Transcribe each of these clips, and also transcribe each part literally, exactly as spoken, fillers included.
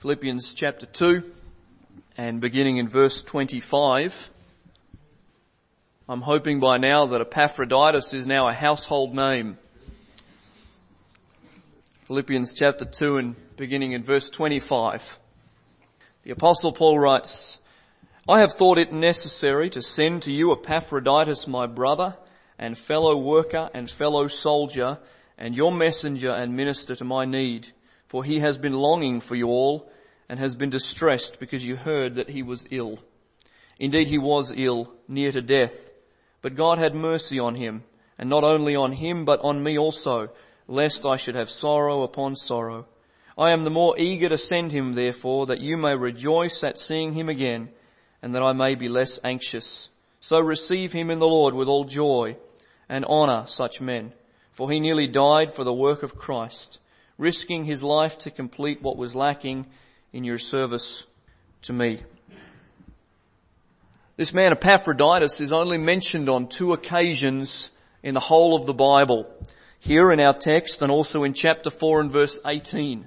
Philippians chapter two, and beginning in verse twenty-five. I'm hoping by now that Epaphroditus is now a household name. Philippians chapter two and beginning in verse twenty-five. The Apostle Paul writes, "I have thought it necessary to send to you Epaphroditus, my brother and fellow worker and fellow soldier, and your messenger and minister to my need. For he has been longing for you all and has been distressed because you heard that he was ill. Indeed, he was ill, near to death. But God had mercy on him, and not only on him, but on me also, lest I should have sorrow upon sorrow. I am the more eager to send him, therefore, that you may rejoice at seeing him again, and that I may be less anxious. So receive him in the Lord with all joy, and honour such men. For he nearly died for the work of Christ, risking his life to complete what was lacking in your service to me." This man Epaphroditus is only mentioned on two occasions in the whole of the Bible, here in our text and also in chapter four and verse eighteen.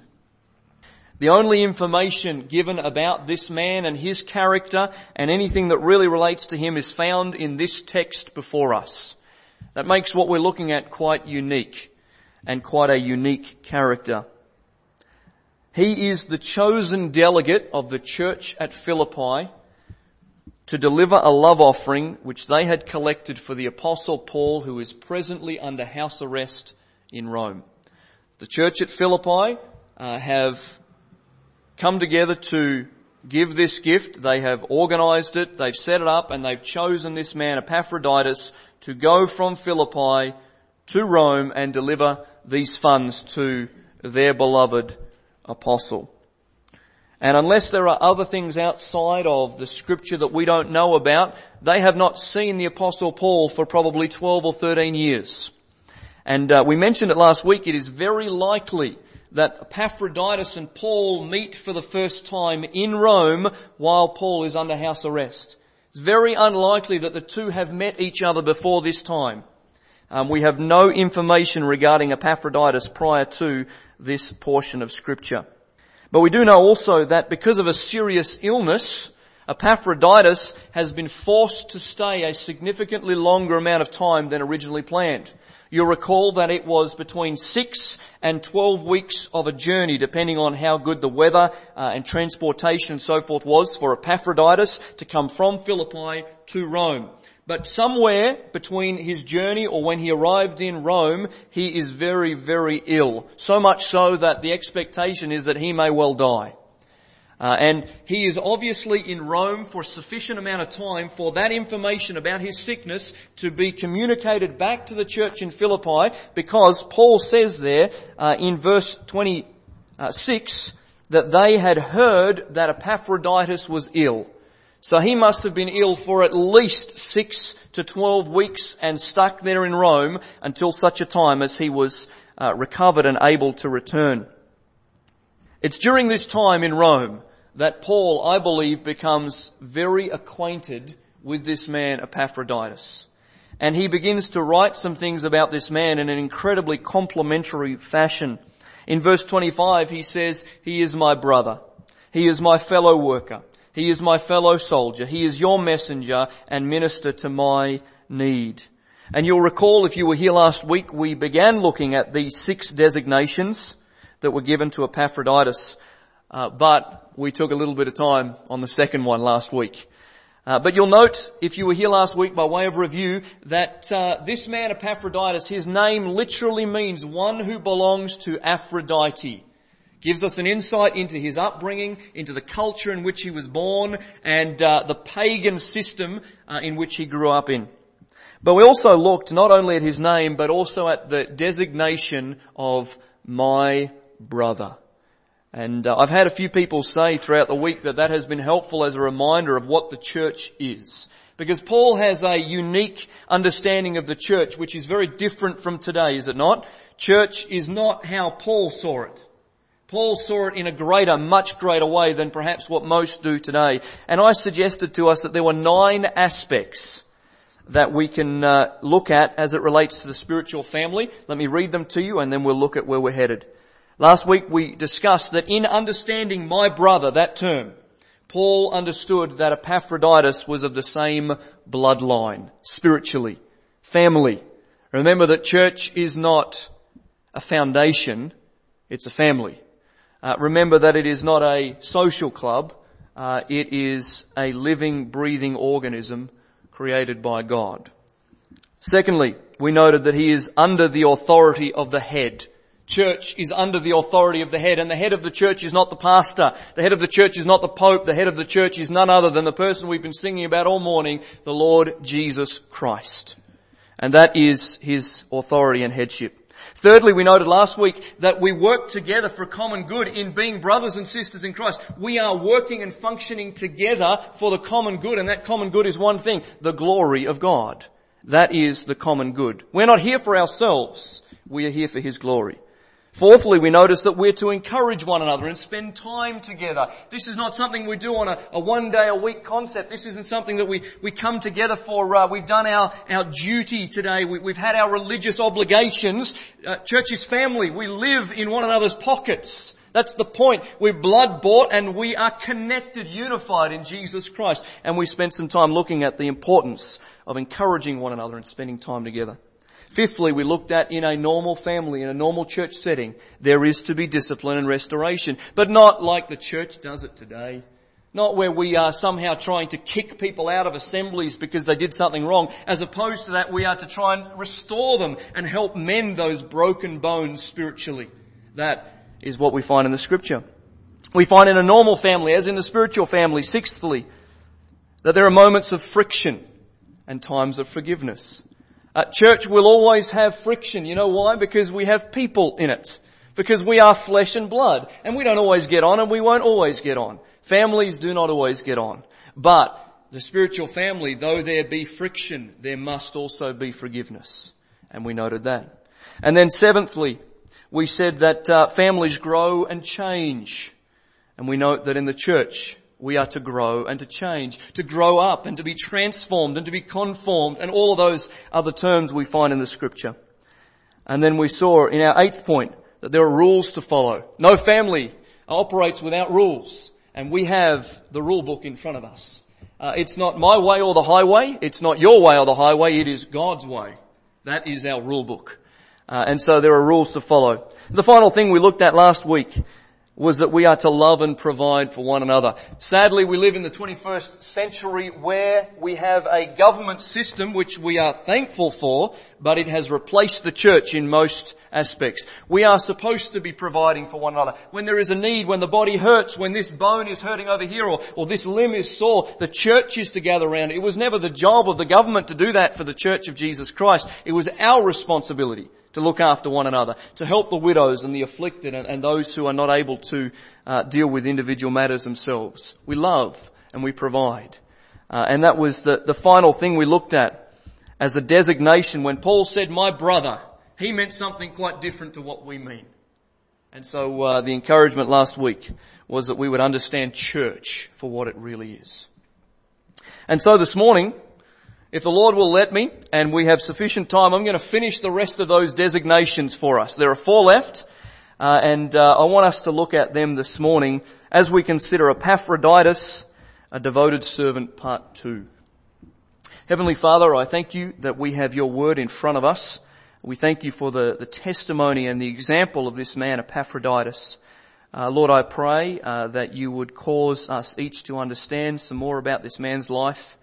The only information given about this man and his character and anything that really relates to him is found in this text before us. That makes what we're looking at quite unique, and quite a unique character. He is the chosen delegate of the church at Philippi to deliver a love offering which they had collected for the Apostle Paul, who is presently under house arrest in Rome. The church at Philippi uh, have come together to give this gift. They have organized it, they've set it up, and they've chosen this man Epaphroditus to go from Philippi to Rome and deliver these funds to their beloved apostle. And unless there are other things outside of the scripture that we don't know about, they have not seen the Apostle Paul for probably twelve or thirteen years. And uh, we mentioned it last week, it is very likely that Epaphroditus and Paul meet for the first time in Rome while Paul is under house arrest. It's very unlikely that the two have met each other before this time. Um, we have no information regarding Epaphroditus prior to this portion of scripture. But we do know also that because of a serious illness, Epaphroditus has been forced to stay a significantly longer amount of time than originally planned. You'll recall that it was between six and twelve weeks of a journey, depending on how good the weather uh, and transportation and so forth was, for Epaphroditus to come from Philippi to Rome. But somewhere between his journey or when he arrived in Rome, he is very, very ill. So much so that the expectation is that he may well die. Uh, and he is obviously in Rome for a sufficient amount of time for that information about his sickness to be communicated back to the church in Philippi, because Paul says there uh, in verse twenty-six that they had heard that Epaphroditus was ill. So he must have been ill for at least six to twelve weeks and stuck there in Rome until such a time as he was uh, recovered and able to return. It's during this time in Rome that Paul, I believe, becomes very acquainted with this man Epaphroditus. And he begins to write some things about this man in an incredibly complimentary fashion. In verse twenty-five he says, "He is my brother. He is my fellow worker. He is my fellow soldier. He is your messenger and minister to my need." And you'll recall, if you were here last week, we began looking at these six designations that were given to Epaphroditus. Uh, but we took a little bit of time on the second one last week. Uh, but you'll note, if you were here last week by way of review, that uh, this man Epaphroditus, his name literally means one who belongs to Aphrodite. Gives us an insight into his upbringing, into the culture in which he was born, and uh, the pagan system uh, in which he grew up in. But we also looked not only at his name, but also at the designation of my brother. And uh, I've had a few people say throughout the week that that has been helpful as a reminder of what the church is. Because Paul has a unique understanding of the church, which is very different from today, is it not? Church is not how Paul saw it. Paul saw it in a greater, much greater way than perhaps what most do today. And I suggested to us that there were nine aspects that we can uh, look at as it relates to the spiritual family. Let me read them to you and then we'll look at where we're headed. Last week we discussed that in understanding my brother, that term, Paul understood that Epaphroditus was of the same bloodline, spiritually, family. Remember that church is not a foundation, it's a family. Uh, remember that it is not a social club, uh, it is a living, breathing organism created by God. Secondly, we noted that he is under the authority of the head. Church is under the authority of the head, and the head of the church is not the pastor. The head of the church is not the pope. The head of the church is none other than the person we've been singing about all morning, the Lord Jesus Christ. And that is his authority and headship. Thirdly, we noted last week that we work together for common good in being brothers and sisters in Christ. We are working and functioning together for the common good, and that common good is one thing, the glory of God. That is the common good. We're not here for ourselves. We are here for his glory. Fourthly, we notice that we're to encourage one another and spend time together. This is not something we do on a, a one day a week concept. This isn't something that we, we come together for. Uh, we've done our, our duty today. We, we've had our religious obligations. Uh, church is family. We live in one another's pockets. That's the point. We're blood bought and we are connected, unified in Jesus Christ. And we spent some time looking at the importance of encouraging one another and spending time together. Fifthly, we looked at in a normal family, in a normal church setting, there is to be discipline and restoration, but not like the church does it today. Not where we are somehow trying to kick people out of assemblies because they did something wrong. As opposed to that, we are to try and restore them and help mend those broken bones spiritually. That is what we find in the scripture. We find in a normal family, as in the spiritual family, sixthly, that there are moments of friction and times of forgiveness. Uh, church will always have friction. You know why? Because we have people in it. Because we are flesh and blood. And we don't always get on and we won't always get on. Families do not always get on. But the spiritual family, though there be friction, there must also be forgiveness. And we noted that. And then seventhly, we said that uh, families grow and change. And we note that in the church, we are to grow and to change, to grow up and to be transformed and to be conformed, and all of those other terms we find in the scripture. And then we saw in our eighth point that there are rules to follow. No family operates without rules, and we have the rule book in front of us. Uh, it's not my way or the highway. It's not your way or the highway. It is God's way. That is our rule book. Uh, and so there are rules to follow. The final thing we looked at last week was that we are to love and provide for one another. Sadly, we live in the twenty-first century where we have a government system which we are thankful for, but it has replaced the church in most aspects. We are supposed to be providing for one another. When there is a need, when the body hurts, when this bone is hurting over here or, or this limb is sore, the church is to gather around. It was never the job of the government to do that for the church of Jesus Christ. It was our responsibility to look after one another, to help the widows and the afflicted and, and those who are not able to uh, deal with individual matters themselves. We love and we provide. Uh, and that was the, the final thing we looked at as a designation. When Paul said, my brother, he meant something quite different to what we mean. And so uh, the encouragement last week was that we would understand church for what it really is. And so this morning, if the Lord will let me, and we have sufficient time, I'm going to finish the rest of those designations for us. There are four left, uh, and uh, I want us to look at them this morning as we consider Epaphroditus, a devoted servant, part two. Heavenly Father, I thank you that we have your word in front of us. We thank you for the, the testimony and the example of this man, Epaphroditus. Uh, Lord, I pray uh, that you would cause us each to understand some more about this man's life.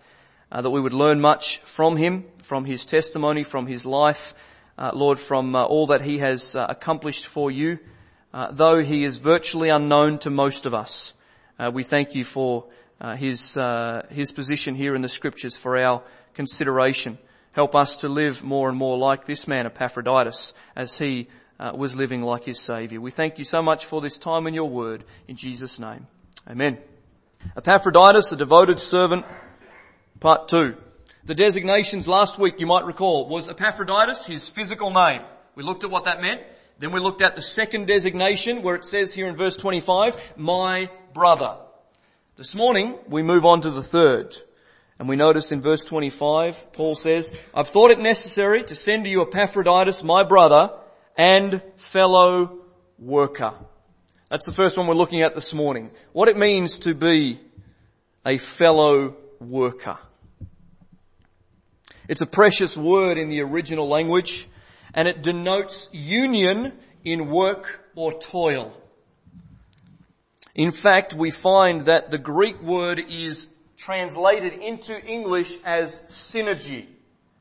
Uh, that we would learn much from him, from his testimony, from his life, uh, Lord, from uh, all that he has uh, accomplished for you. Uh, though he is virtually unknown to most of us, uh, we thank you for uh, his uh, his position here in the Scriptures for our consideration. Help us to live more and more like this man, Epaphroditus, as he uh, was living like his Saviour. We thank you so much for this time in your word. In Jesus' name, amen. Epaphroditus, a devoted servant, part two. The designations last week, you might recall, was Epaphroditus, his physical name. We looked at what that meant. Then we looked at the second designation where it says here in verse twenty-five, my brother. This morning, we move on to the third. And we notice in verse twenty-five, Paul says, I've thought it necessary to send to you Epaphroditus, my brother, and fellow worker. That's the first one we're looking at this morning. What it means to be a fellow worker. It's a precious word in the original language, and it denotes union in work or toil. In fact, we find that the Greek word is translated into English as synergy.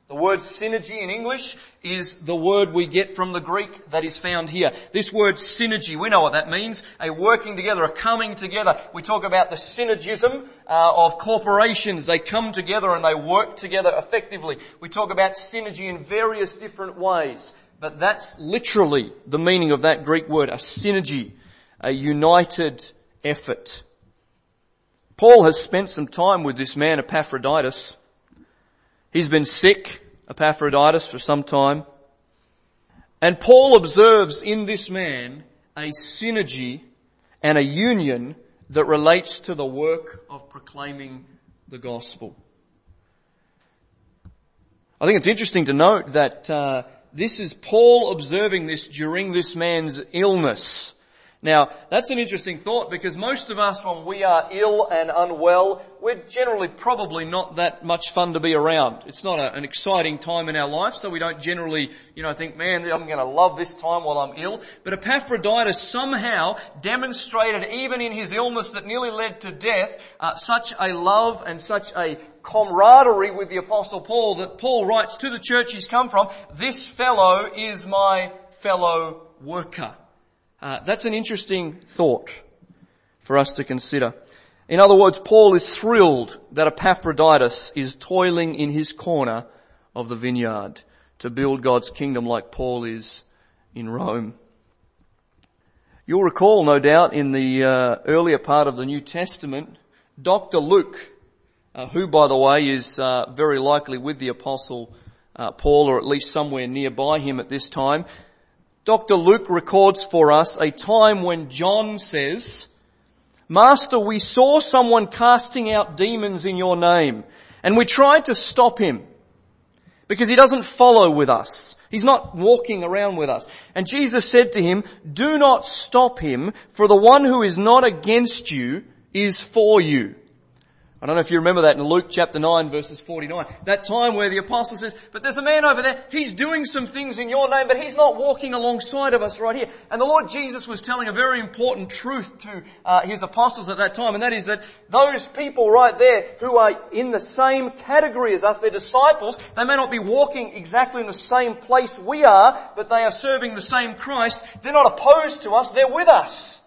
The word synergy in English is the word we get from the Greek that is found here. This word synergy, we know what that means. A working together, a coming together. We talk about the synergism uh, of corporations. They come together and they work together effectively. We talk about synergy in various different ways. But that's literally the meaning of that Greek word, a synergy, a united effort. Paul has spent some time with this man, Epaphroditus. He's been sick, Epaphroditus, for some time. And Paul observes in this man a synergy and a union that relates to the work of proclaiming the gospel. I think it's interesting to note that uh, this is Paul observing this during this man's illness. Now, that's an interesting thought, because most of us, when we are ill and unwell, we're generally probably not that much fun to be around. It's not a, an exciting time in our life, so we don't generally, you know, think, man, I'm going to love this time while I'm ill. But Epaphroditus somehow demonstrated, even in his illness that nearly led to death, uh, such a love and such a camaraderie with the Apostle Paul that Paul writes to the church he's come from, this fellow is my fellow worker. Uh, that's an interesting thought for us to consider. In other words, Paul is thrilled that Epaphroditus is toiling in his corner of the vineyard to build God's kingdom like Paul is in Rome. You'll recall, no doubt, in the uh, earlier part of the New Testament, Doctor Luke, uh, who, by the way, is uh, very likely with the Apostle uh, Paul, or at least somewhere nearby him at this time, Doctor Luke records for us a time when John says, "Master, we saw someone casting out demons in your name, and we tried to stop him because he doesn't follow with us. He's not walking around with us." And Jesus said to him, "Do not stop him, for the one who is not against you is for you." I don't know if you remember that in Luke chapter nine verses forty-nine. That time where the apostle says, but there's a man over there, he's doing some things in your name, but he's not walking alongside of us right here. And the Lord Jesus was telling a very important truth to uh, his apostles at that time, and that is that those people right there who are in the same category as us, they're disciples, they may not be walking exactly in the same place we are, but they are serving the same Christ. They're not opposed to us, they're with us.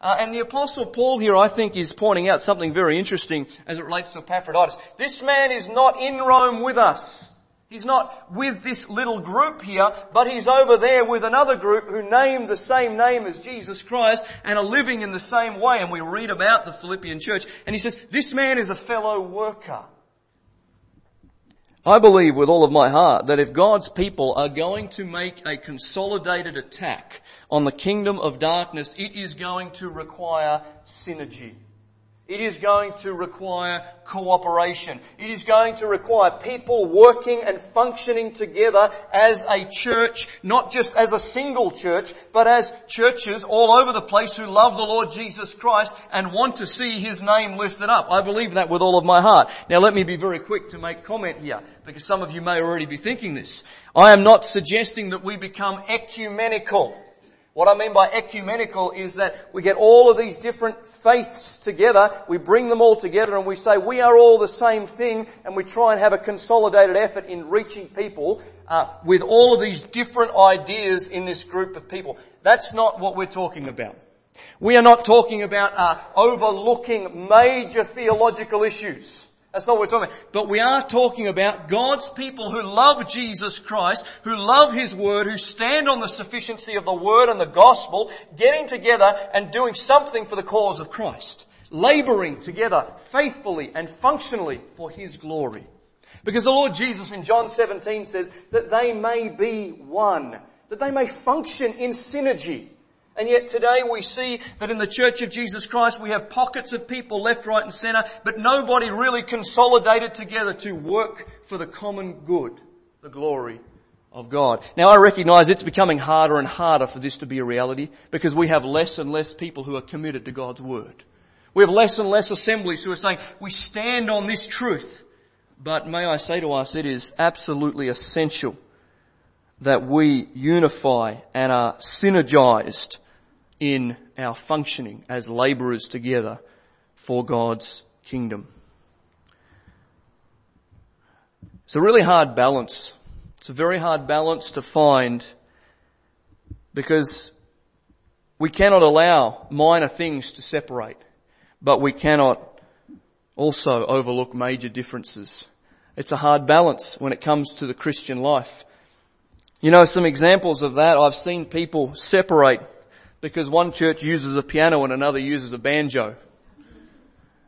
Uh, and the Apostle Paul here, I think, is pointing out something very interesting as it relates to Epaphroditus. This man is not in Rome with us. He's not with this little group here, but he's over there with another group who name the same name as Jesus Christ and are living in the same way. And we read about the Philippian church. And he says, this man is a fellow worker. I believe with all of my heart that if God's people are going to make a consolidated attack on the kingdom of darkness, it is going to require synergy. It is going to require cooperation. It is going to require people working and functioning together as a church, not just as a single church, but as churches all over the place who love the Lord Jesus Christ and want to see His name lifted up. I believe that with all of my heart. Now let me be very quick to make comment here, because some of you may already be thinking this. I am not suggesting that we become ecumenical. What I mean by ecumenical is that we get all of these different faiths together, we bring them all together and we say we are all the same thing, and we try and have a consolidated effort in reaching people uh, with all of these different ideas in this group of people. That's not what we're talking about. We are not talking about uh, overlooking major theological issues. That's not what we're talking about. But we are talking about God's people who love Jesus Christ, who love His Word, who stand on the sufficiency of the Word and the Gospel, getting together and doing something for the cause of Christ. Labouring together faithfully and functionally for His glory. Because the Lord Jesus in John seventeen says that they may be one, that they may function in synergy. And yet today we see that in the Church of Jesus Christ we have pockets of people left, right and centre, but nobody really consolidated together to work for the common good, the glory of God. Now, I recognize it's becoming harder and harder for this to be a reality because we have less and less people who are committed to God's word. We have less and less assemblies who are saying, we stand on this truth. But may I say to us, it is absolutely essential that we unify and are synergized in our functioning as laborers together for God's kingdom. It's a really hard balance. It's a very hard balance to find because we cannot allow minor things to separate, but we cannot also overlook major differences. It's a hard balance when it comes to the Christian life. You know, some examples of that, I've seen people separate because one church uses a piano and another uses a banjo.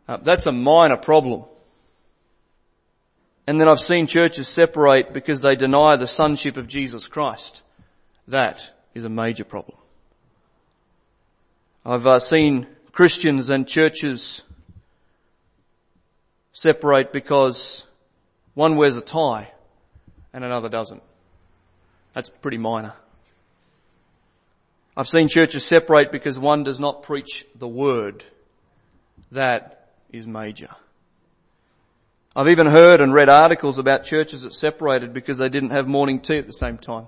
Uh, that's a minor problem. And then I've seen churches separate because they deny the sonship of Jesus Christ. That is a major problem. I've uh, seen Christians and churches separate because one wears a tie and another doesn't. That's pretty minor. I've seen churches separate because one does not preach the word. That is major. I've even heard and read articles about churches that separated because they didn't have morning tea at the same time.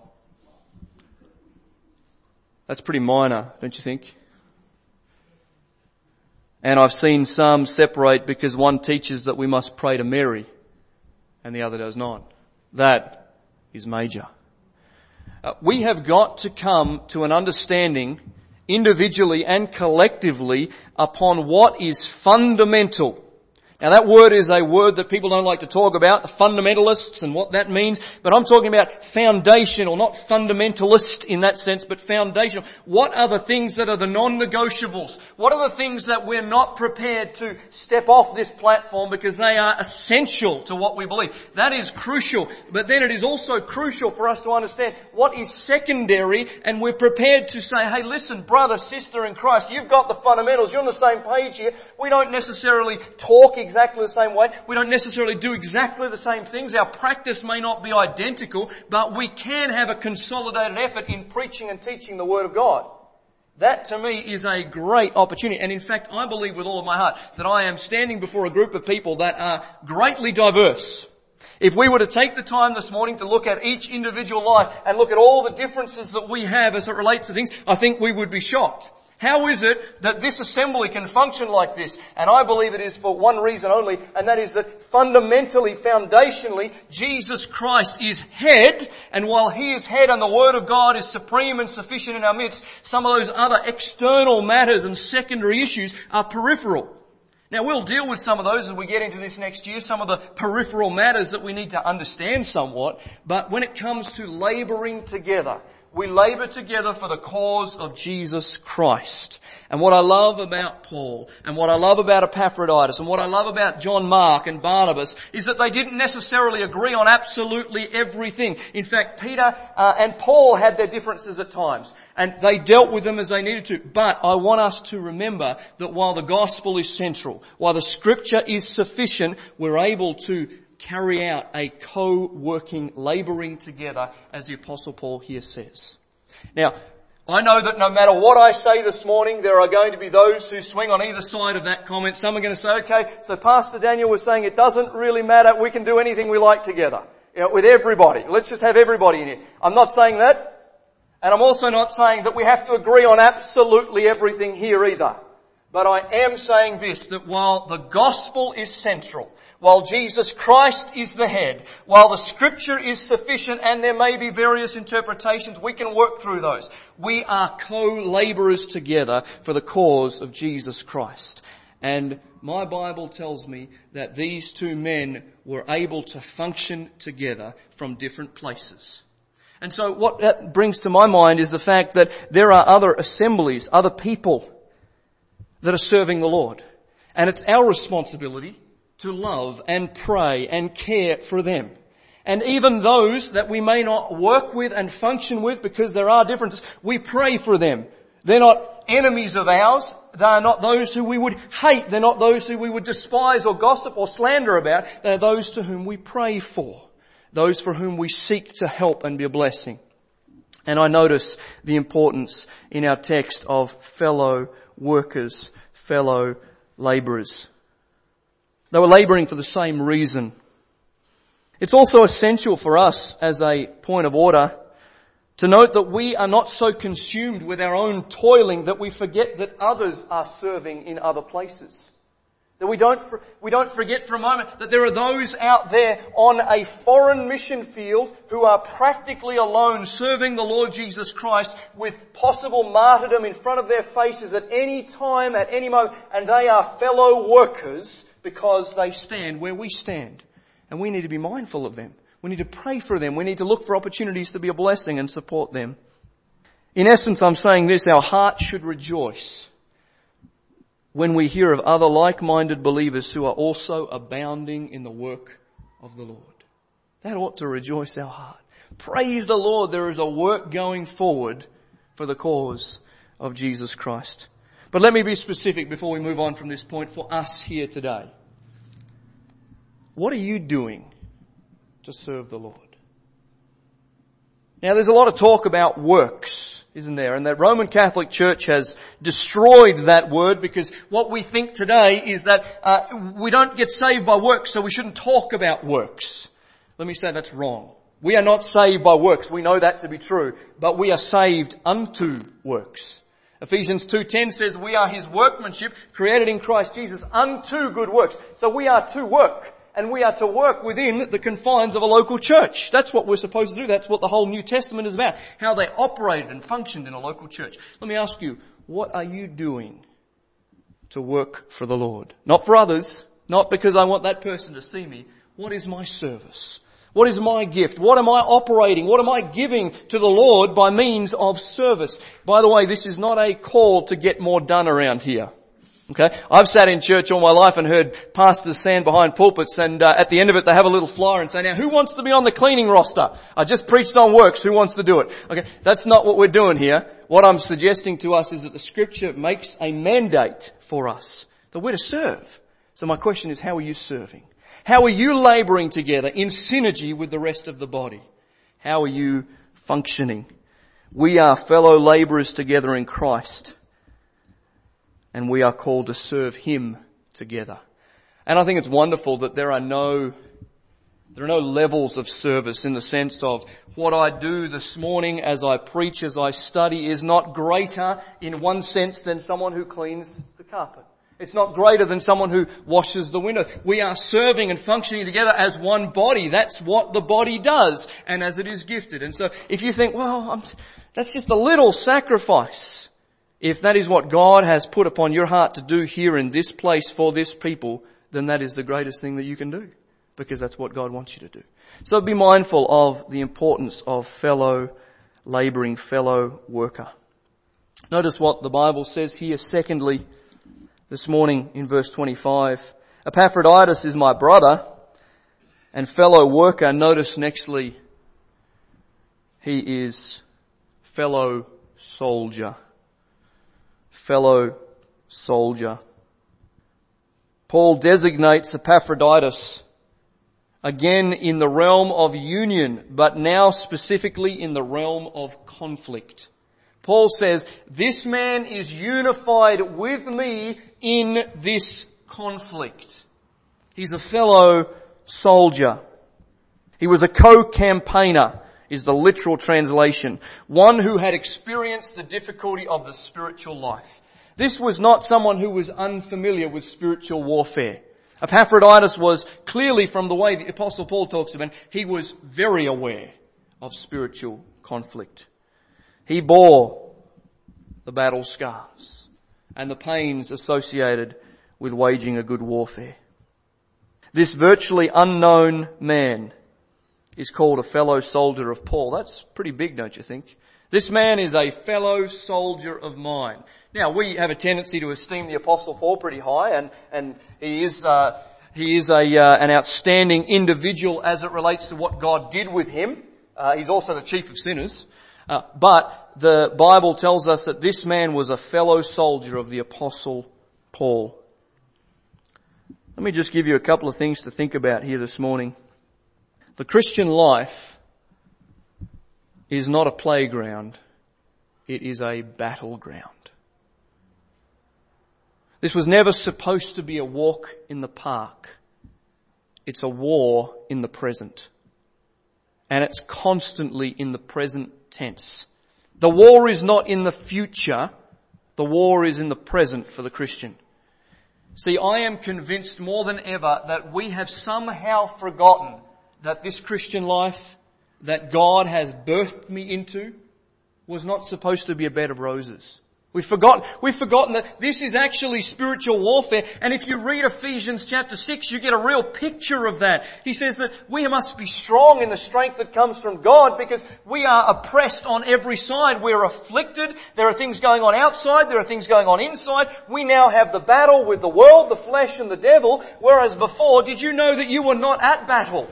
That's pretty minor, don't you think? And I've seen some separate because one teaches that we must pray to Mary and the other does not. That is major. Uh, we have got to come to an understanding individually and collectively upon what is fundamental. Now that word is a word that people don't like to talk about, the fundamentalists and what that means, but I'm talking about foundational, not fundamentalist in that sense, but foundational. What are the things that are the non-negotiables? What are the things that we're not prepared to step off this platform because they are essential to what we believe? That is crucial, but then it is also crucial for us to understand what is secondary, and we're prepared to say, hey, listen, brother, sister in Christ, you've got the fundamentals, you're on the same page here. We don't necessarily talk exactly exactly the same way. We don't necessarily do exactly the same things. Our practice may not be identical, but we can have a consolidated effort in preaching and teaching the Word of God. That to me is a great opportunity. And in fact, I believe with all of my heart that I am standing before a group of people that are greatly diverse. If we were to take the time this morning to look at each individual life and look at all the differences that we have as it relates to things, I think we would be shocked. How is it that this assembly can function like this? And I believe it is for one reason only, and that is that fundamentally, foundationally, Jesus Christ is head, and while He is head and the Word of God is supreme and sufficient in our midst, some of those other external matters and secondary issues are peripheral. Now we'll deal with some of those as we get into this next year, some of the peripheral matters that we need to understand somewhat, but when it comes to labouring together, we labour together for the cause of Jesus Christ. And what I love about Paul, and what I love about Epaphroditus, and what I love about John Mark and Barnabas is that they didn't necessarily agree on absolutely everything. In fact, Peter uh, and Paul had their differences at times, and they dealt with them as they needed to. But I want us to remember that while the gospel is central, while the scripture is sufficient, we're able to carry out a co-working, labouring together, as the Apostle Paul here says. Now, I know that no matter what I say this morning, there are going to be those who swing on either side of that comment. Some are going to say, okay, so Pastor Daniel was saying it doesn't really matter, we can do anything we like together, you know, with everybody. Let's just have everybody in here. I'm not saying that, and I'm also not saying that we have to agree on absolutely everything here either. But I am saying this, that while the gospel is central, while Jesus Christ is the head, while the scripture is sufficient and there may be various interpretations, we can work through those. We are co-laborers together for the cause of Jesus Christ. And my Bible tells me that these two men were able to function together from different places. And so what that brings to my mind is the fact that there are other assemblies, other people that are serving the Lord. And it's our responsibility to love and pray and care for them. And even those that we may not work with and function with because there are differences, we pray for them. They're not enemies of ours. They are not those who we would hate. They're not those who we would despise or gossip or slander about. They're those to whom we pray for. those for whom we seek to help and be a blessing. And I notice the importance in our text of fellow workers, fellow laborers. They were laboring for the same reason. It's also essential for us as a point of order to note that we are not so consumed with our own toiling that we forget that others are serving in other places. That we don't, we don't forget for a moment that there are those out there on a foreign mission field who are practically alone serving the Lord Jesus Christ with possible martyrdom in front of their faces at any time, at any moment, and they are fellow workers because they stand where we stand. And we need to be mindful of them. We need to pray for them. We need to look for opportunities to be a blessing and support them. In essence, I'm saying this, our heart should rejoice when we hear of other like-minded believers who are also abounding in the work of the Lord. That ought to rejoice our heart. Praise the Lord, there is a work going forward for the cause of Jesus Christ. But let me be specific before we move on from this point for us here today. What are you doing to serve the Lord? Now, there's a lot of talk about works, isn't there? And the Roman Catholic Church has destroyed that word because what we think today is that uh, we don't get saved by works, so we shouldn't talk about works. Let me say that's wrong. We are not saved by works. We know that to be true. But we are saved unto works. Ephesians two ten says we are His workmanship created in Christ Jesus unto good works. So we are to work. And we are to work within the confines of a local church. That's what we're supposed to do. That's what the whole New Testament is about. How they operated and functioned in a local church. Let me ask you, what are you doing to work for the Lord? Not for others. Not because I want that person to see me. What is my service? What is my gift? What am I operating? What am I giving to the Lord by means of service? By the way, this is not a call to get more done around here. Okay, I've sat in church all my life and heard pastors stand behind pulpits and uh, at the end of it they have a little flyer and say, now who wants to be on the cleaning roster? I just preached on works, who wants to do it? Okay, that's not what we're doing here. What I'm suggesting to us is that the scripture makes a mandate for us that we're to serve. So my question is, how are you serving? How are you labouring together in synergy with the rest of the body? How are you functioning? We are fellow labourers together in Christ. And we are called to serve Him together. And I think it's wonderful that there are no, there are no levels of service in the sense of what I do this morning as I preach, as I study is not greater in one sense than someone who cleans the carpet. It's not greater than someone who washes the window. We are serving and functioning together as one body. That's what the body does and as it is gifted. And so if you think, well, I'm, that's just a little sacrifice. If that is what God has put upon your heart to do here in this place for this people, then that is the greatest thing that you can do because that's what God wants you to do. So be mindful of the importance of fellow labouring, fellow worker. Notice what the Bible says here secondly this morning in verse twenty-five. Epaphroditus is my brother and fellow worker. Notice nextly, he is fellow soldier. Fellow soldier. Paul designates Epaphroditus again in the realm of union, but now specifically in the realm of conflict. Paul says, this man is unified with me in this conflict. He's a fellow soldier. He was a co-campaigner. Is the literal translation. One who had experienced the difficulty of the spiritual life. This was not someone who was unfamiliar with spiritual warfare. Epaphroditus was clearly, from the way the Apostle Paul talks about, he was very aware of spiritual conflict. He bore the battle scars and the pains associated with waging a good warfare. This virtually unknown man is called a fellow soldier of Paul. That's pretty big, don't you think? This man is a fellow soldier of mine. Now, we have a tendency to esteem the Apostle Paul pretty high, and, and he is, uh, he is a, uh, an outstanding individual as it relates to what God did with him. Uh, he's also the chief of sinners. Uh, but the Bible tells us that this man was a fellow soldier of the Apostle Paul. Let me just give you a couple of things to think about here this morning. The Christian life is not a playground. It is a battleground. This was never supposed to be a walk in the park. It's a war in the present. And it's constantly in the present tense. The war is not in the future. The war is in the present for the Christian. See, I am convinced more than ever that we have somehow forgotten that this Christian life that God has birthed me into was not supposed to be a bed of roses. We've forgotten, we've forgotten that this is actually spiritual warfare. And if you read Ephesians chapter six, you get a real picture of that. He says that we must be strong in the strength that comes from God because we are oppressed on every side. We're afflicted. There are things going on outside. There are things going on inside. We now have the battle with the world, the flesh and the devil. Whereas before, did you know that you were not at battle?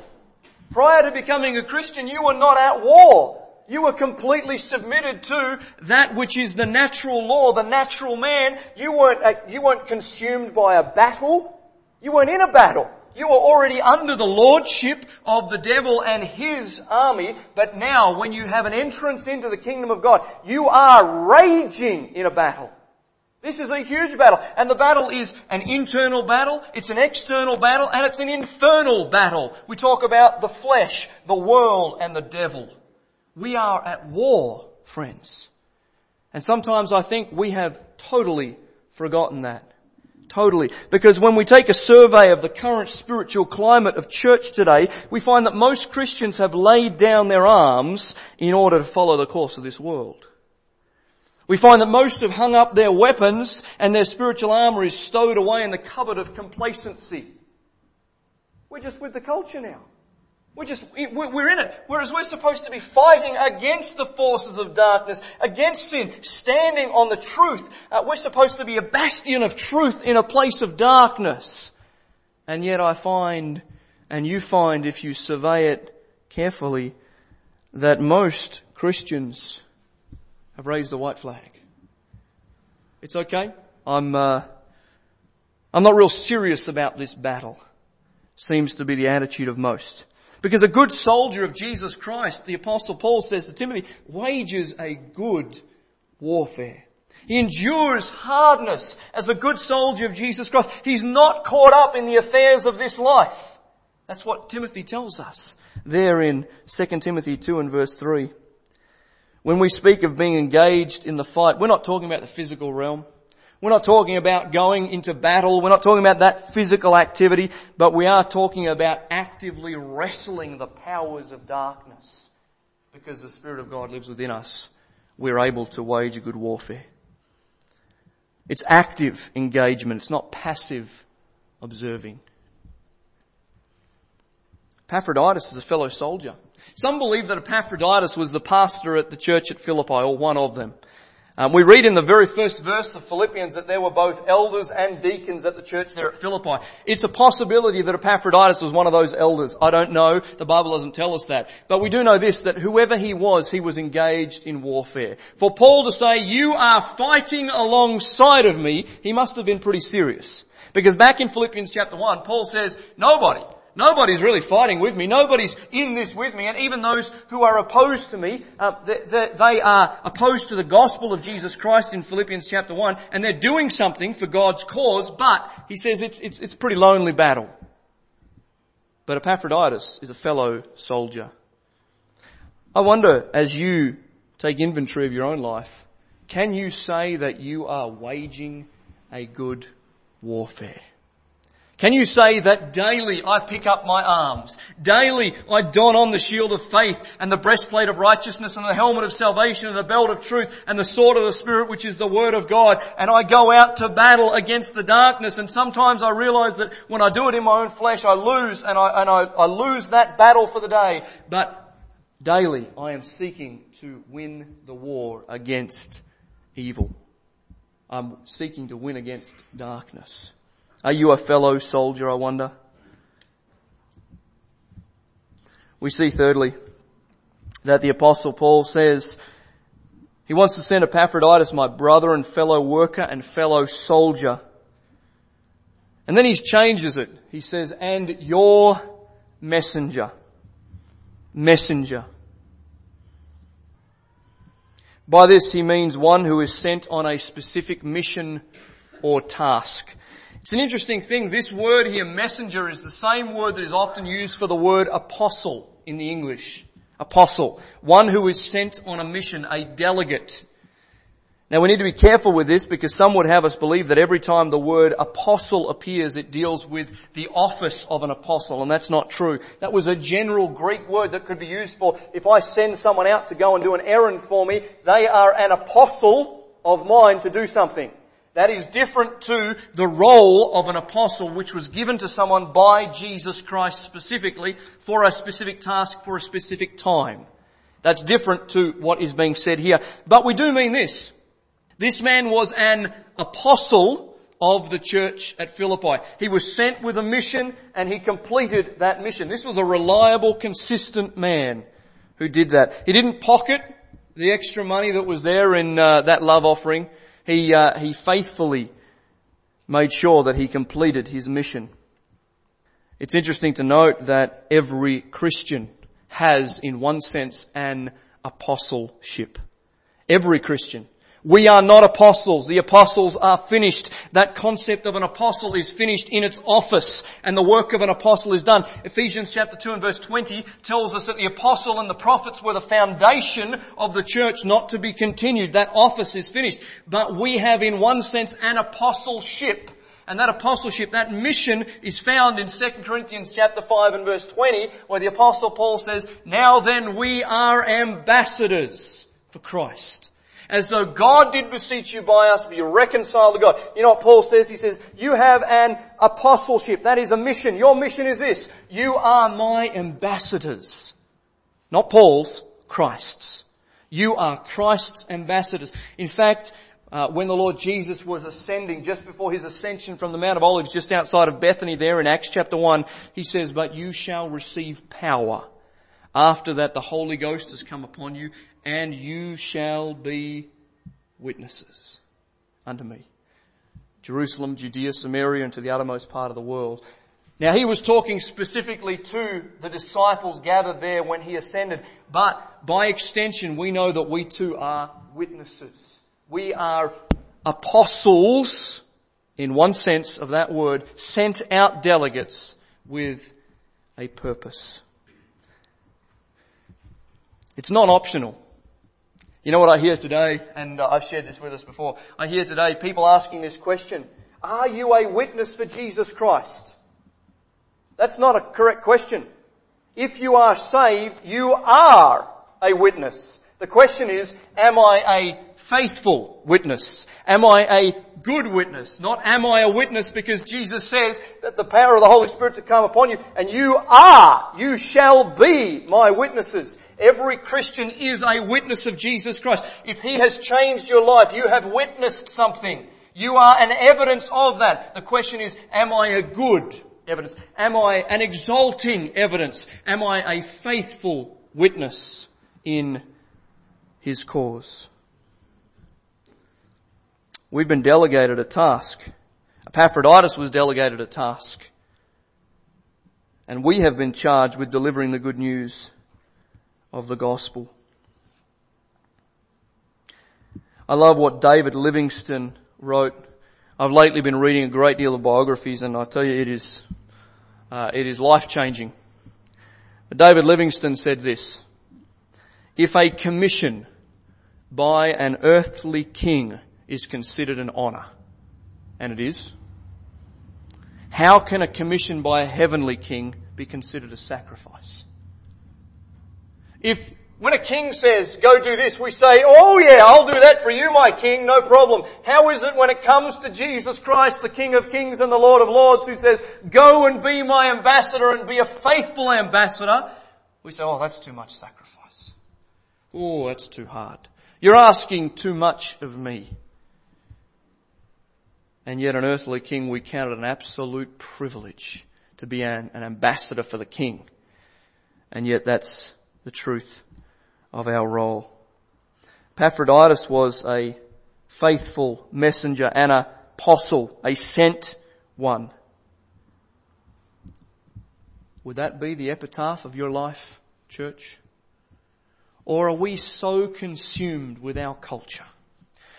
Prior to becoming a Christian, you were not at war. You were completely submitted to that which is the natural law, the natural man. You weren't, you weren't consumed by a battle. You weren't in a battle. You were already under the lordship of the devil and his army. But now when you have an entrance into the kingdom of God, you are raging in a battle. This is a huge battle. And the battle is an internal battle, it's an external battle, and it's an infernal battle. We talk about the flesh, the world, and the devil. We are at war, friends. And sometimes I think we have totally forgotten that. Totally. Because when we take a survey of the current spiritual climate of church today, we find that most Christians have laid down their arms in order to follow the course of this world. We find that most have hung up their weapons and their spiritual armour is stowed away in the cupboard of complacency. We're just with the culture now. We're just, we're in it. Whereas we're supposed to be fighting against the forces of darkness, against sin, standing on the truth. Uh, we're supposed to be a bastion of truth in a place of darkness. And yet I find, and you find if you survey it carefully, that most Christians have raised the white flag. It's okay. I'm, uh, I'm not real serious about this battle. Seems to be the attitude of most. Because a good soldier of Jesus Christ, the Apostle Paul says to Timothy, wages a good warfare. He endures hardness as a good soldier of Jesus Christ. He's not caught up in the affairs of this life. That's what Timothy tells us there in Second Timothy two and verse three. When we speak of being engaged in the fight, we're not talking about the physical realm. We're not talking about going into battle. We're not talking about that physical activity, but we are talking about actively wrestling the powers of darkness. Because the Spirit of God lives within us, we're able to wage a good warfare. It's active engagement. It's not passive observing. Epaphroditus is a fellow soldier. Some believe that Epaphroditus was the pastor at the church at Philippi, or one of them. Um, we read in the very first verse of Philippians that there were both elders and deacons at the church there at Philippi. It's a possibility that Epaphroditus was one of those elders. I don't know. The Bible doesn't tell us that. But we do know this, that whoever he was, he was engaged in warfare. For Paul to say, you are fighting alongside of me, he must have been pretty serious. Because back in Philippians chapter one, Paul says, nobody... Nobody's really fighting with me. Nobody's in this with me. And even those who are opposed to me, uh, they, they, they are opposed to the gospel of Jesus Christ in Philippians chapter one. And they're doing something for God's cause. But he says it's it's it's a pretty lonely battle. But Epaphroditus is a fellow soldier. I wonder, as you take inventory of your own life, can you say that you are waging a good warfare? Can you say that daily I pick up my arms? Daily I don on the shield of faith and the breastplate of righteousness and the helmet of salvation and the belt of truth and the sword of the Spirit, which is the Word of God. And I go out to battle against the darkness. And sometimes I realise that when I do it in my own flesh, I lose and I, and I, I lose that battle for the day. But daily I am seeking to win the war against evil. I'm seeking to win against darkness. Are you a fellow soldier, I wonder? We see, thirdly, that the Apostle Paul says he wants to send Epaphroditus, my brother and fellow worker and fellow soldier. And then he changes it. He says, and your messenger. messenger. By this he means one who is sent on a specific mission or task. It's an interesting thing. This word here, messenger, is the same word that is often used for the word apostle in the English. Apostle. One who is sent on a mission, a delegate. Now we need to be careful with this because some would have us believe that every time the word apostle appears, it deals with the office of an apostle, and that's not true. That was a general Greek word that could be used for, if I send someone out to go and do an errand for me, they are an apostle of mine to do something. That is different to the role of an apostle, which was given to someone by Jesus Christ specifically for a specific task, for a specific time. That's different to what is being said here. But we do mean this. This man was an apostle of the church at Philippi. He was sent with a mission and he completed that mission. This was a reliable, consistent man who did that. He didn't pocket the extra money that was there in uh, that love offering. He, uh, he faithfully made sure that he completed his mission. It's interesting to note that every Christian has, in one sense, an apostleship. Every Christian. We are not apostles. The apostles are finished. That concept of an apostle is finished in its office, and the work of an apostle is done. Ephesians chapter two and verse twenty tells us that the apostle and the prophets were the foundation of the church, not to be continued. That office is finished. But we have in one sense an apostleship. And that apostleship, that mission, is found in Second Corinthians chapter five and verse twenty, where the apostle Paul says, "Now then we are ambassadors for Christ. As though God did beseech you by us, but you reconcile to God." You know what Paul says? He says, you have an apostleship. That is a mission. Your mission is this. You are my ambassadors. Not Paul's, Christ's. You are Christ's ambassadors. In fact, uh, when the Lord Jesus was ascending, just before his ascension from the Mount of Olives, just outside of Bethany there in Acts chapter one, he says, "But you shall receive power. After that, the Holy Ghost has come upon you, and you shall be witnesses unto me. Jerusalem, Judea, Samaria, and to the uttermost part of the world." Now, he was talking specifically to the disciples gathered there when he ascended, but by extension, we know that we too are witnesses. We are apostles, in one sense of that word, sent out delegates with a purpose. It's not optional. You know what I hear today, and I've shared this with us before. I hear today people asking this question, are you a witness for Jesus Christ? That's not a correct question. If you are saved, you are a witness. The question is, am I a faithful witness? Am I a good witness? Not am I a witness because Jesus says that the power of the Holy Spirit to come upon you, and you are, you shall be my witnesses. Every Christian is a witness of Jesus Christ. If he has changed your life, you have witnessed something. You are an evidence of that. The question is, am I a good evidence? Am I an exalting evidence? Am I a faithful witness in his cause? We've been delegated a task. Epaphroditus was delegated a task. And we have been charged with delivering the good news of the gospel. I love what David Livingstone wrote. I've lately been reading a great deal of biographies, and I tell you, it is uh, it is life-changing. But David Livingstone said this: "If a commission by an earthly king is considered an honour, and it is, how can a commission by a heavenly king be considered a sacrifice?" If, when a king says, go do this, we say, oh yeah, I'll do that for you, my king, no problem. How is it when it comes to Jesus Christ, the King of Kings and the Lord of Lords, who says, go and be my ambassador and be a faithful ambassador? We say, oh, that's too much sacrifice. Oh, that's too hard. You're asking too much of me. And yet an earthly king, we count it an absolute privilege to be an, an ambassador for the king. And yet that's the truth of our role. Epaphroditus was a faithful messenger, an apostle, a sent one. Would that be the epitaph of your life church? Or are we so consumed with our culture?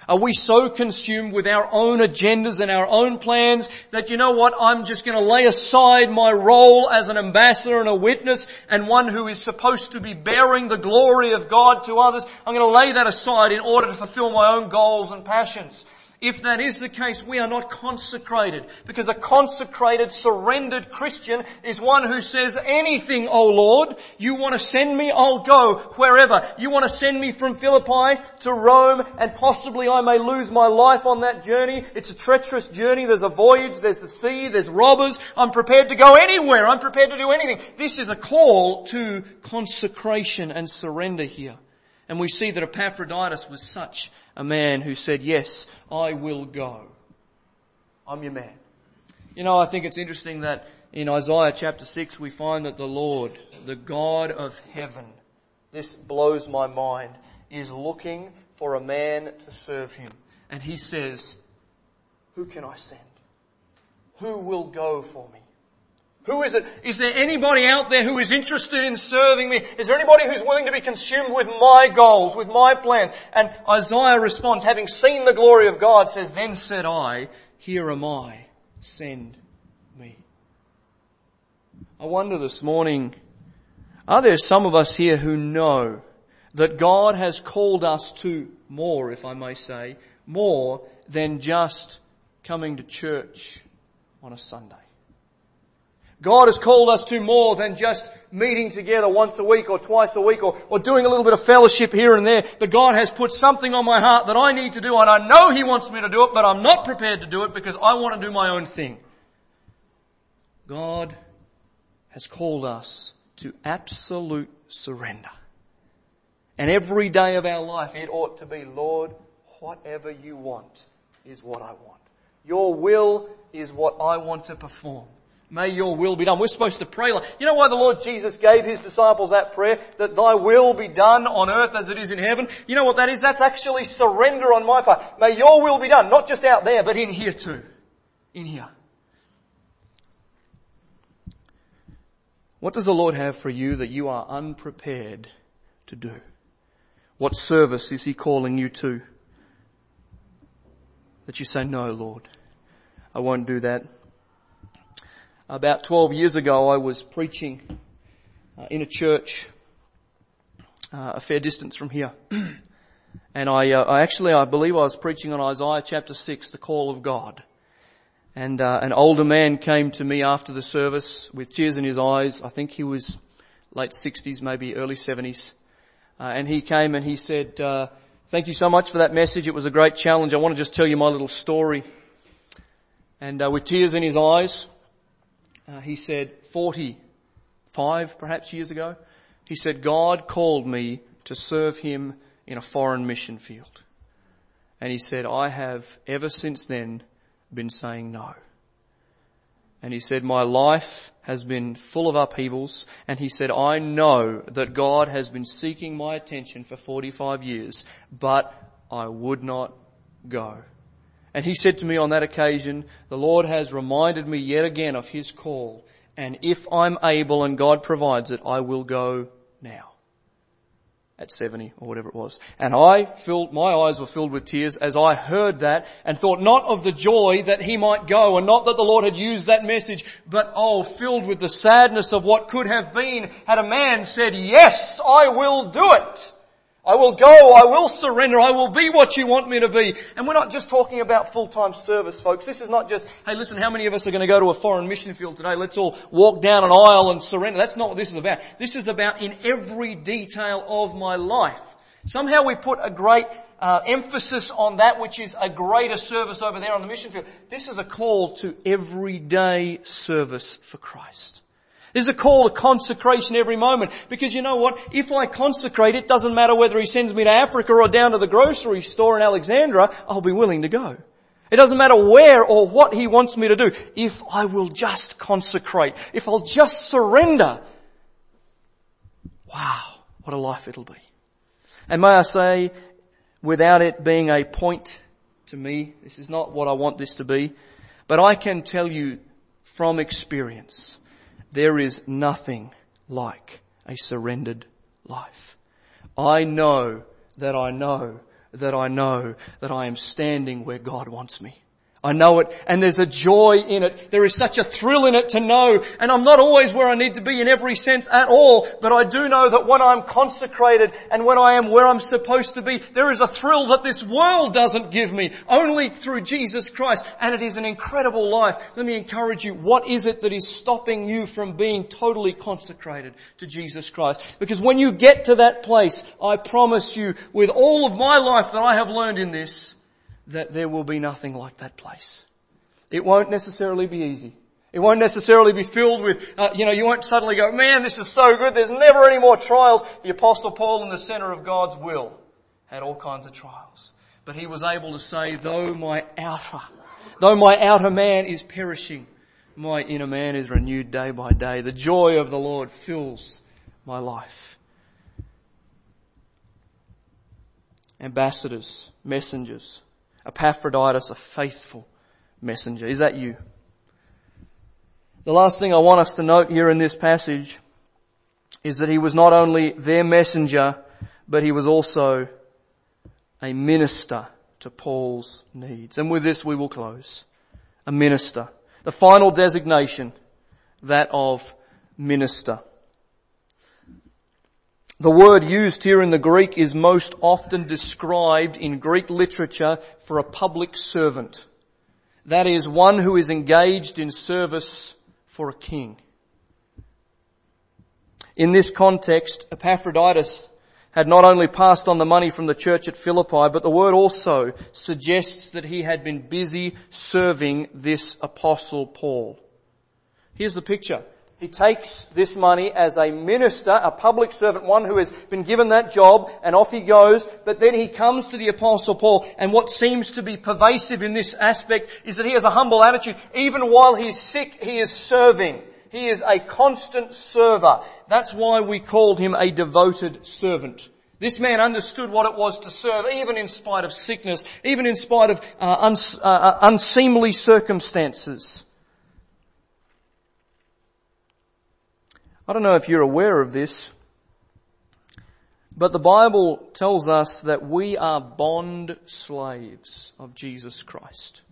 Are we so consumed with our own agendas and our own plans that, you know what, I'm just going to lay aside my role as an ambassador and a witness and one who is supposed to be bearing the glory of God to others. I'm going to lay that aside in order to fulfill my own goals and passions. If that is the case, we are not consecrated, because a consecrated, surrendered Christian is one who says, anything, O Lord, you want to send me, I'll go wherever. You want to send me from Philippi to Rome, and possibly I may lose my life on that journey. It's a treacherous journey. There's a voyage, there's the sea, there's robbers. I'm prepared to go anywhere. I'm prepared to do anything. This is a call to consecration and surrender here. And we see that Epaphroditus was such a man who said, yes, I will go. I'm your man. You know, I think it's interesting that in Isaiah chapter six, we find that the Lord, the God of heaven, this blows my mind, is looking for a man to serve him. And he says, who can I send? Who will go for me? Who is it? Is there anybody out there who is interested in serving me? Is there anybody who's willing to be consumed with my goals, with my plans? And Isaiah responds, having seen the glory of God, says, then said I, here am I, send me. I wonder this morning, are there some of us here who know that God has called us to more, if I may say, more than just coming to church on a Sunday? God has called us to more than just meeting together once a week or twice a week or, or doing a little bit of fellowship here and there. But God has put something on my heart that I need to do, and I know He wants me to do it, but I'm not prepared to do it because I want to do my own thing. God has called us to absolute surrender. And every day of our life it ought to be, Lord, whatever you want is what I want. Your will is what I want to perform. May your will be done. We're supposed to pray like, you know why the Lord Jesus gave His disciples that prayer? That thy will be done on earth as it is in heaven. You know what that is? That's actually surrender on my part. May your will be done, not just out there, but in here too. In here. What does the Lord have for you that you are unprepared to do? What service is He calling you to? That you say, no, Lord, I won't do that. About twelve years ago, I was preaching uh, in a church uh, a fair distance from here. And I, uh, I actually, I believe I was preaching on Isaiah chapter six, the call of God. And uh, an older man came to me after the service with tears in his eyes. I think he was late sixties, maybe early seventies. Uh, and he came and he said, uh, thank you so much for that message. It was a great challenge. I want to just tell you my little story. And uh, with tears in his eyes, Uh, he said, forty-five perhaps years ago, he said, God called me to serve Him in a foreign mission field. And he said, I have ever since then been saying no. And he said, my life has been full of upheavals. And he said, I know that God has been seeking my attention for forty-five years, but I would not go. And he said to me on that occasion, the Lord has reminded me yet again of His call, and if I'm able and God provides it, I will go now. At seventy or whatever it was. And I filled, my eyes were filled with tears as I heard that and thought not of the joy that he might go and not that the Lord had used that message, but oh, filled with the sadness of what could have been had a man said, yes, I will do it. I will go, I will surrender, I will be what you want me to be. And we're not just talking about full-time service, folks. This is not just, hey, listen, how many of us are going to go to a foreign mission field today? Let's all walk down an aisle and surrender. That's not what this is about. This is about in every detail of my life. Somehow we put a great uh, emphasis on that which is a greater service over there on the mission field. This is a call to everyday service for Christ. There's a call to consecration every moment. Because you know what? If I consecrate, it doesn't matter whether He sends me to Africa or down to the grocery store in Alexandria, I'll be willing to go. It doesn't matter where or what He wants me to do. If I will just consecrate, if I'll just surrender, wow, what a life it'll be. And may I say, without it being a point to me, this is not what I want this to be, but I can tell you from experience, there is nothing like a surrendered life. I know that I know that I know that I am standing where God wants me. I know it, and there's a joy in it. There is such a thrill in it to know, and I'm not always where I need to be in every sense at all, but I do know that when I'm consecrated and when I am where I'm supposed to be, there is a thrill that this world doesn't give me, only through Jesus Christ, and it is an incredible life. Let me encourage you, what is it that is stopping you from being totally consecrated to Jesus Christ? Because when you get to that place, I promise you, with all of my life that I have learned in this, that there will be nothing like that place. It won't necessarily be easy. It won't necessarily be filled with, uh, you know, you won't suddenly go, man, this is so good, there's never any more trials. The Apostle Paul, in the centre of God's will, had all kinds of trials. But he was able to say, though my outer, though my outer man is perishing, my inner man is renewed day by day. The joy of the Lord fills my life. Ambassadors, messengers. Epaphroditus, a faithful messenger. Is that you? The last thing I want us to note here in this passage is that he was not only their messenger, but he was also a minister to Paul's needs. And with this we will close. A minister. The final designation, that of minister. The word used here in the Greek is most often described in Greek literature for a public servant. That is, one who is engaged in service for a king. In this context, Epaphroditus had not only passed on the money from the church at Philippi, but the word also suggests that he had been busy serving this apostle Paul. Here's the picture. He takes this money as a minister, a public servant, one who has been given that job, and off he goes. But then he comes to the Apostle Paul, and what seems to be pervasive in this aspect is that he has a humble attitude. Even while he's sick, he is serving. He is a constant server. That's why we called him a devoted servant. This man understood what it was to serve, even in spite of sickness, even in spite of uh, uns- uh, unseemly circumstances. I don't know if you're aware of this, but the Bible tells us that we are bond slaves of Jesus Christ.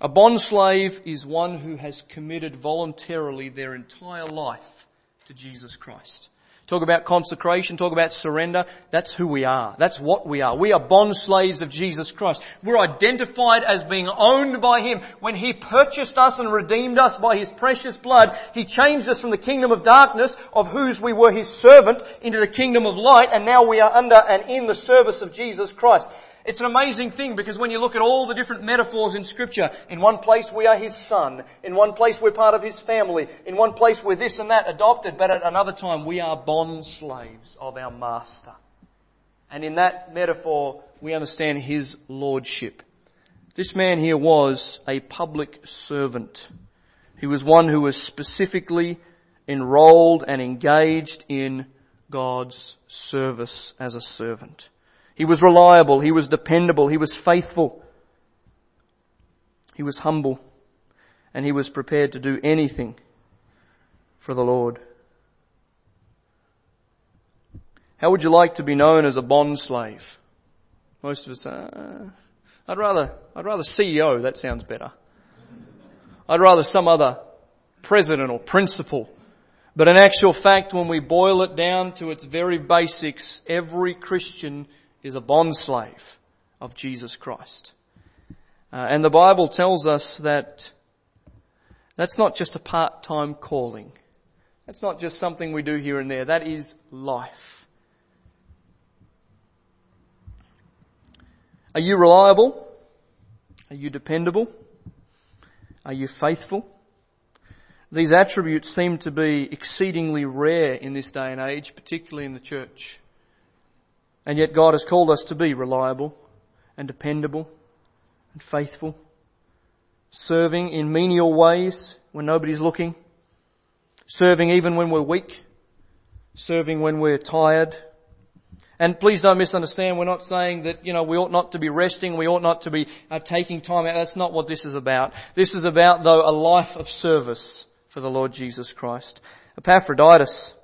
A bond slave is one who has committed voluntarily their entire life to Jesus Christ. Talk about consecration, talk about surrender. That's who we are. That's what we are. We are bond slaves of Jesus Christ. We're identified as being owned by Him. When He purchased us and redeemed us by His precious blood, He changed us from the kingdom of darkness, of whose we were His servant, into the kingdom of light, and now we are under and in the service of Jesus Christ. It's an amazing thing, because when you look at all the different metaphors in Scripture, in one place we are His son, in one place we're part of His family, in one place we're this and that, adopted, but at another time we are bond slaves of our master. And in that metaphor we understand His lordship. This man here was a public servant. He was one who was specifically enrolled and engaged in God's service as a servant. He was reliable, he was dependable, he was faithful, he was humble, and he was prepared to do anything for the Lord. How would you like to be known as a bond slave? Most of us say, uh, I'd rather, I'd rather C E O, that sounds better. I'd rather some other president or principal. But in actual fact, when we boil it down to its very basics, every Christian is a bondslave of Jesus Christ. Uh, and the Bible tells us that that's not just a part-time calling. That's not just something we do here and there. That is life. Are you reliable? Are you dependable? Are you faithful? These attributes seem to be exceedingly rare in this day and age, particularly in the church. And yet God has called us to be reliable and dependable and faithful, serving in menial ways when nobody's looking, serving even when we're weak, serving when we're tired. And please don't misunderstand, we're not saying that, you know, we ought not to be resting, we ought not to be uh, taking time out. That's not what this is about. This is about, though, a life of service for the Lord Jesus Christ. Epaphroditus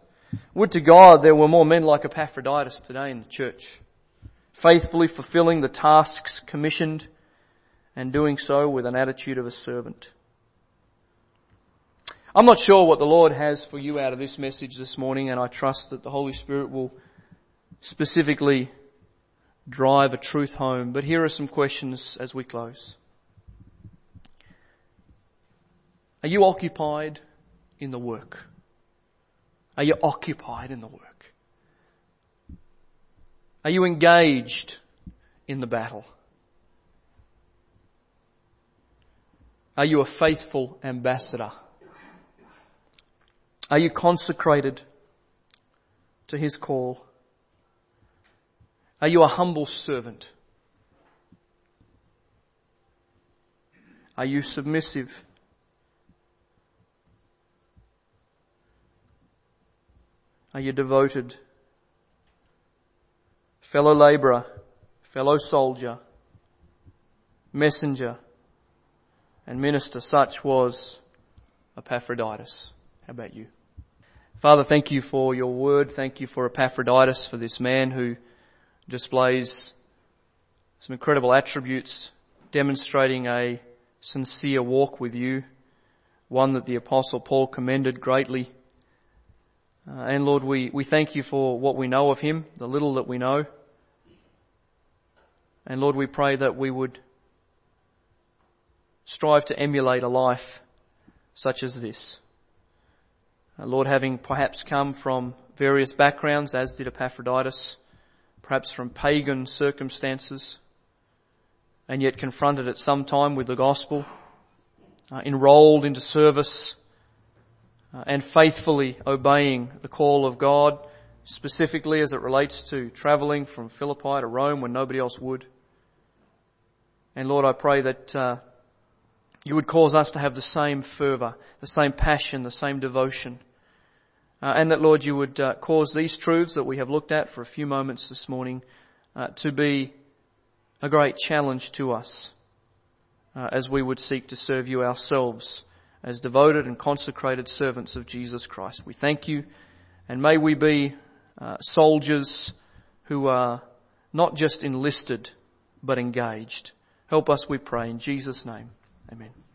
Would to God there were more men like Epaphroditus today in the church, faithfully fulfilling the tasks commissioned and doing so with an attitude of a servant. I'm not sure what the Lord has for you out of this message this morning, and I trust that the Holy Spirit will specifically drive a truth home. But here are some questions as we close. Are you occupied in the work? Are you occupied in the work? Are you engaged in the battle? Are you a faithful ambassador? Are you consecrated to His call? Are you a humble servant? Are you submissive? Are you devoted? Fellow labourer, fellow soldier, messenger and minister, such was Epaphroditus. How about you? Father, thank you for your word. Thank you for Epaphroditus, for this man who displays some incredible attributes, demonstrating a sincere walk with you, one that the Apostle Paul commended greatly. Uh, and Lord, we, we thank you for what we know of him, the little that we know. And Lord, we pray that we would strive to emulate a life such as this. Uh, Lord, having perhaps come from various backgrounds, as did Epaphroditus, perhaps from pagan circumstances, and yet confronted at some time with the gospel, uh, enrolled into service, uh, and faithfully obeying the call of God, specifically as it relates to travelling from Philippi to Rome when nobody else would. And Lord, I pray that uh, you would cause us to have the same fervour, the same passion, the same devotion. Uh, and that, Lord, you would uh, cause these truths that we have looked at for a few moments this morning uh, to be a great challenge to us uh, as we would seek to serve you ourselves as devoted and consecrated servants of Jesus Christ. We thank you, and may we be uh, soldiers who are not just enlisted but engaged. Help us, we pray, in Jesus' name. Amen.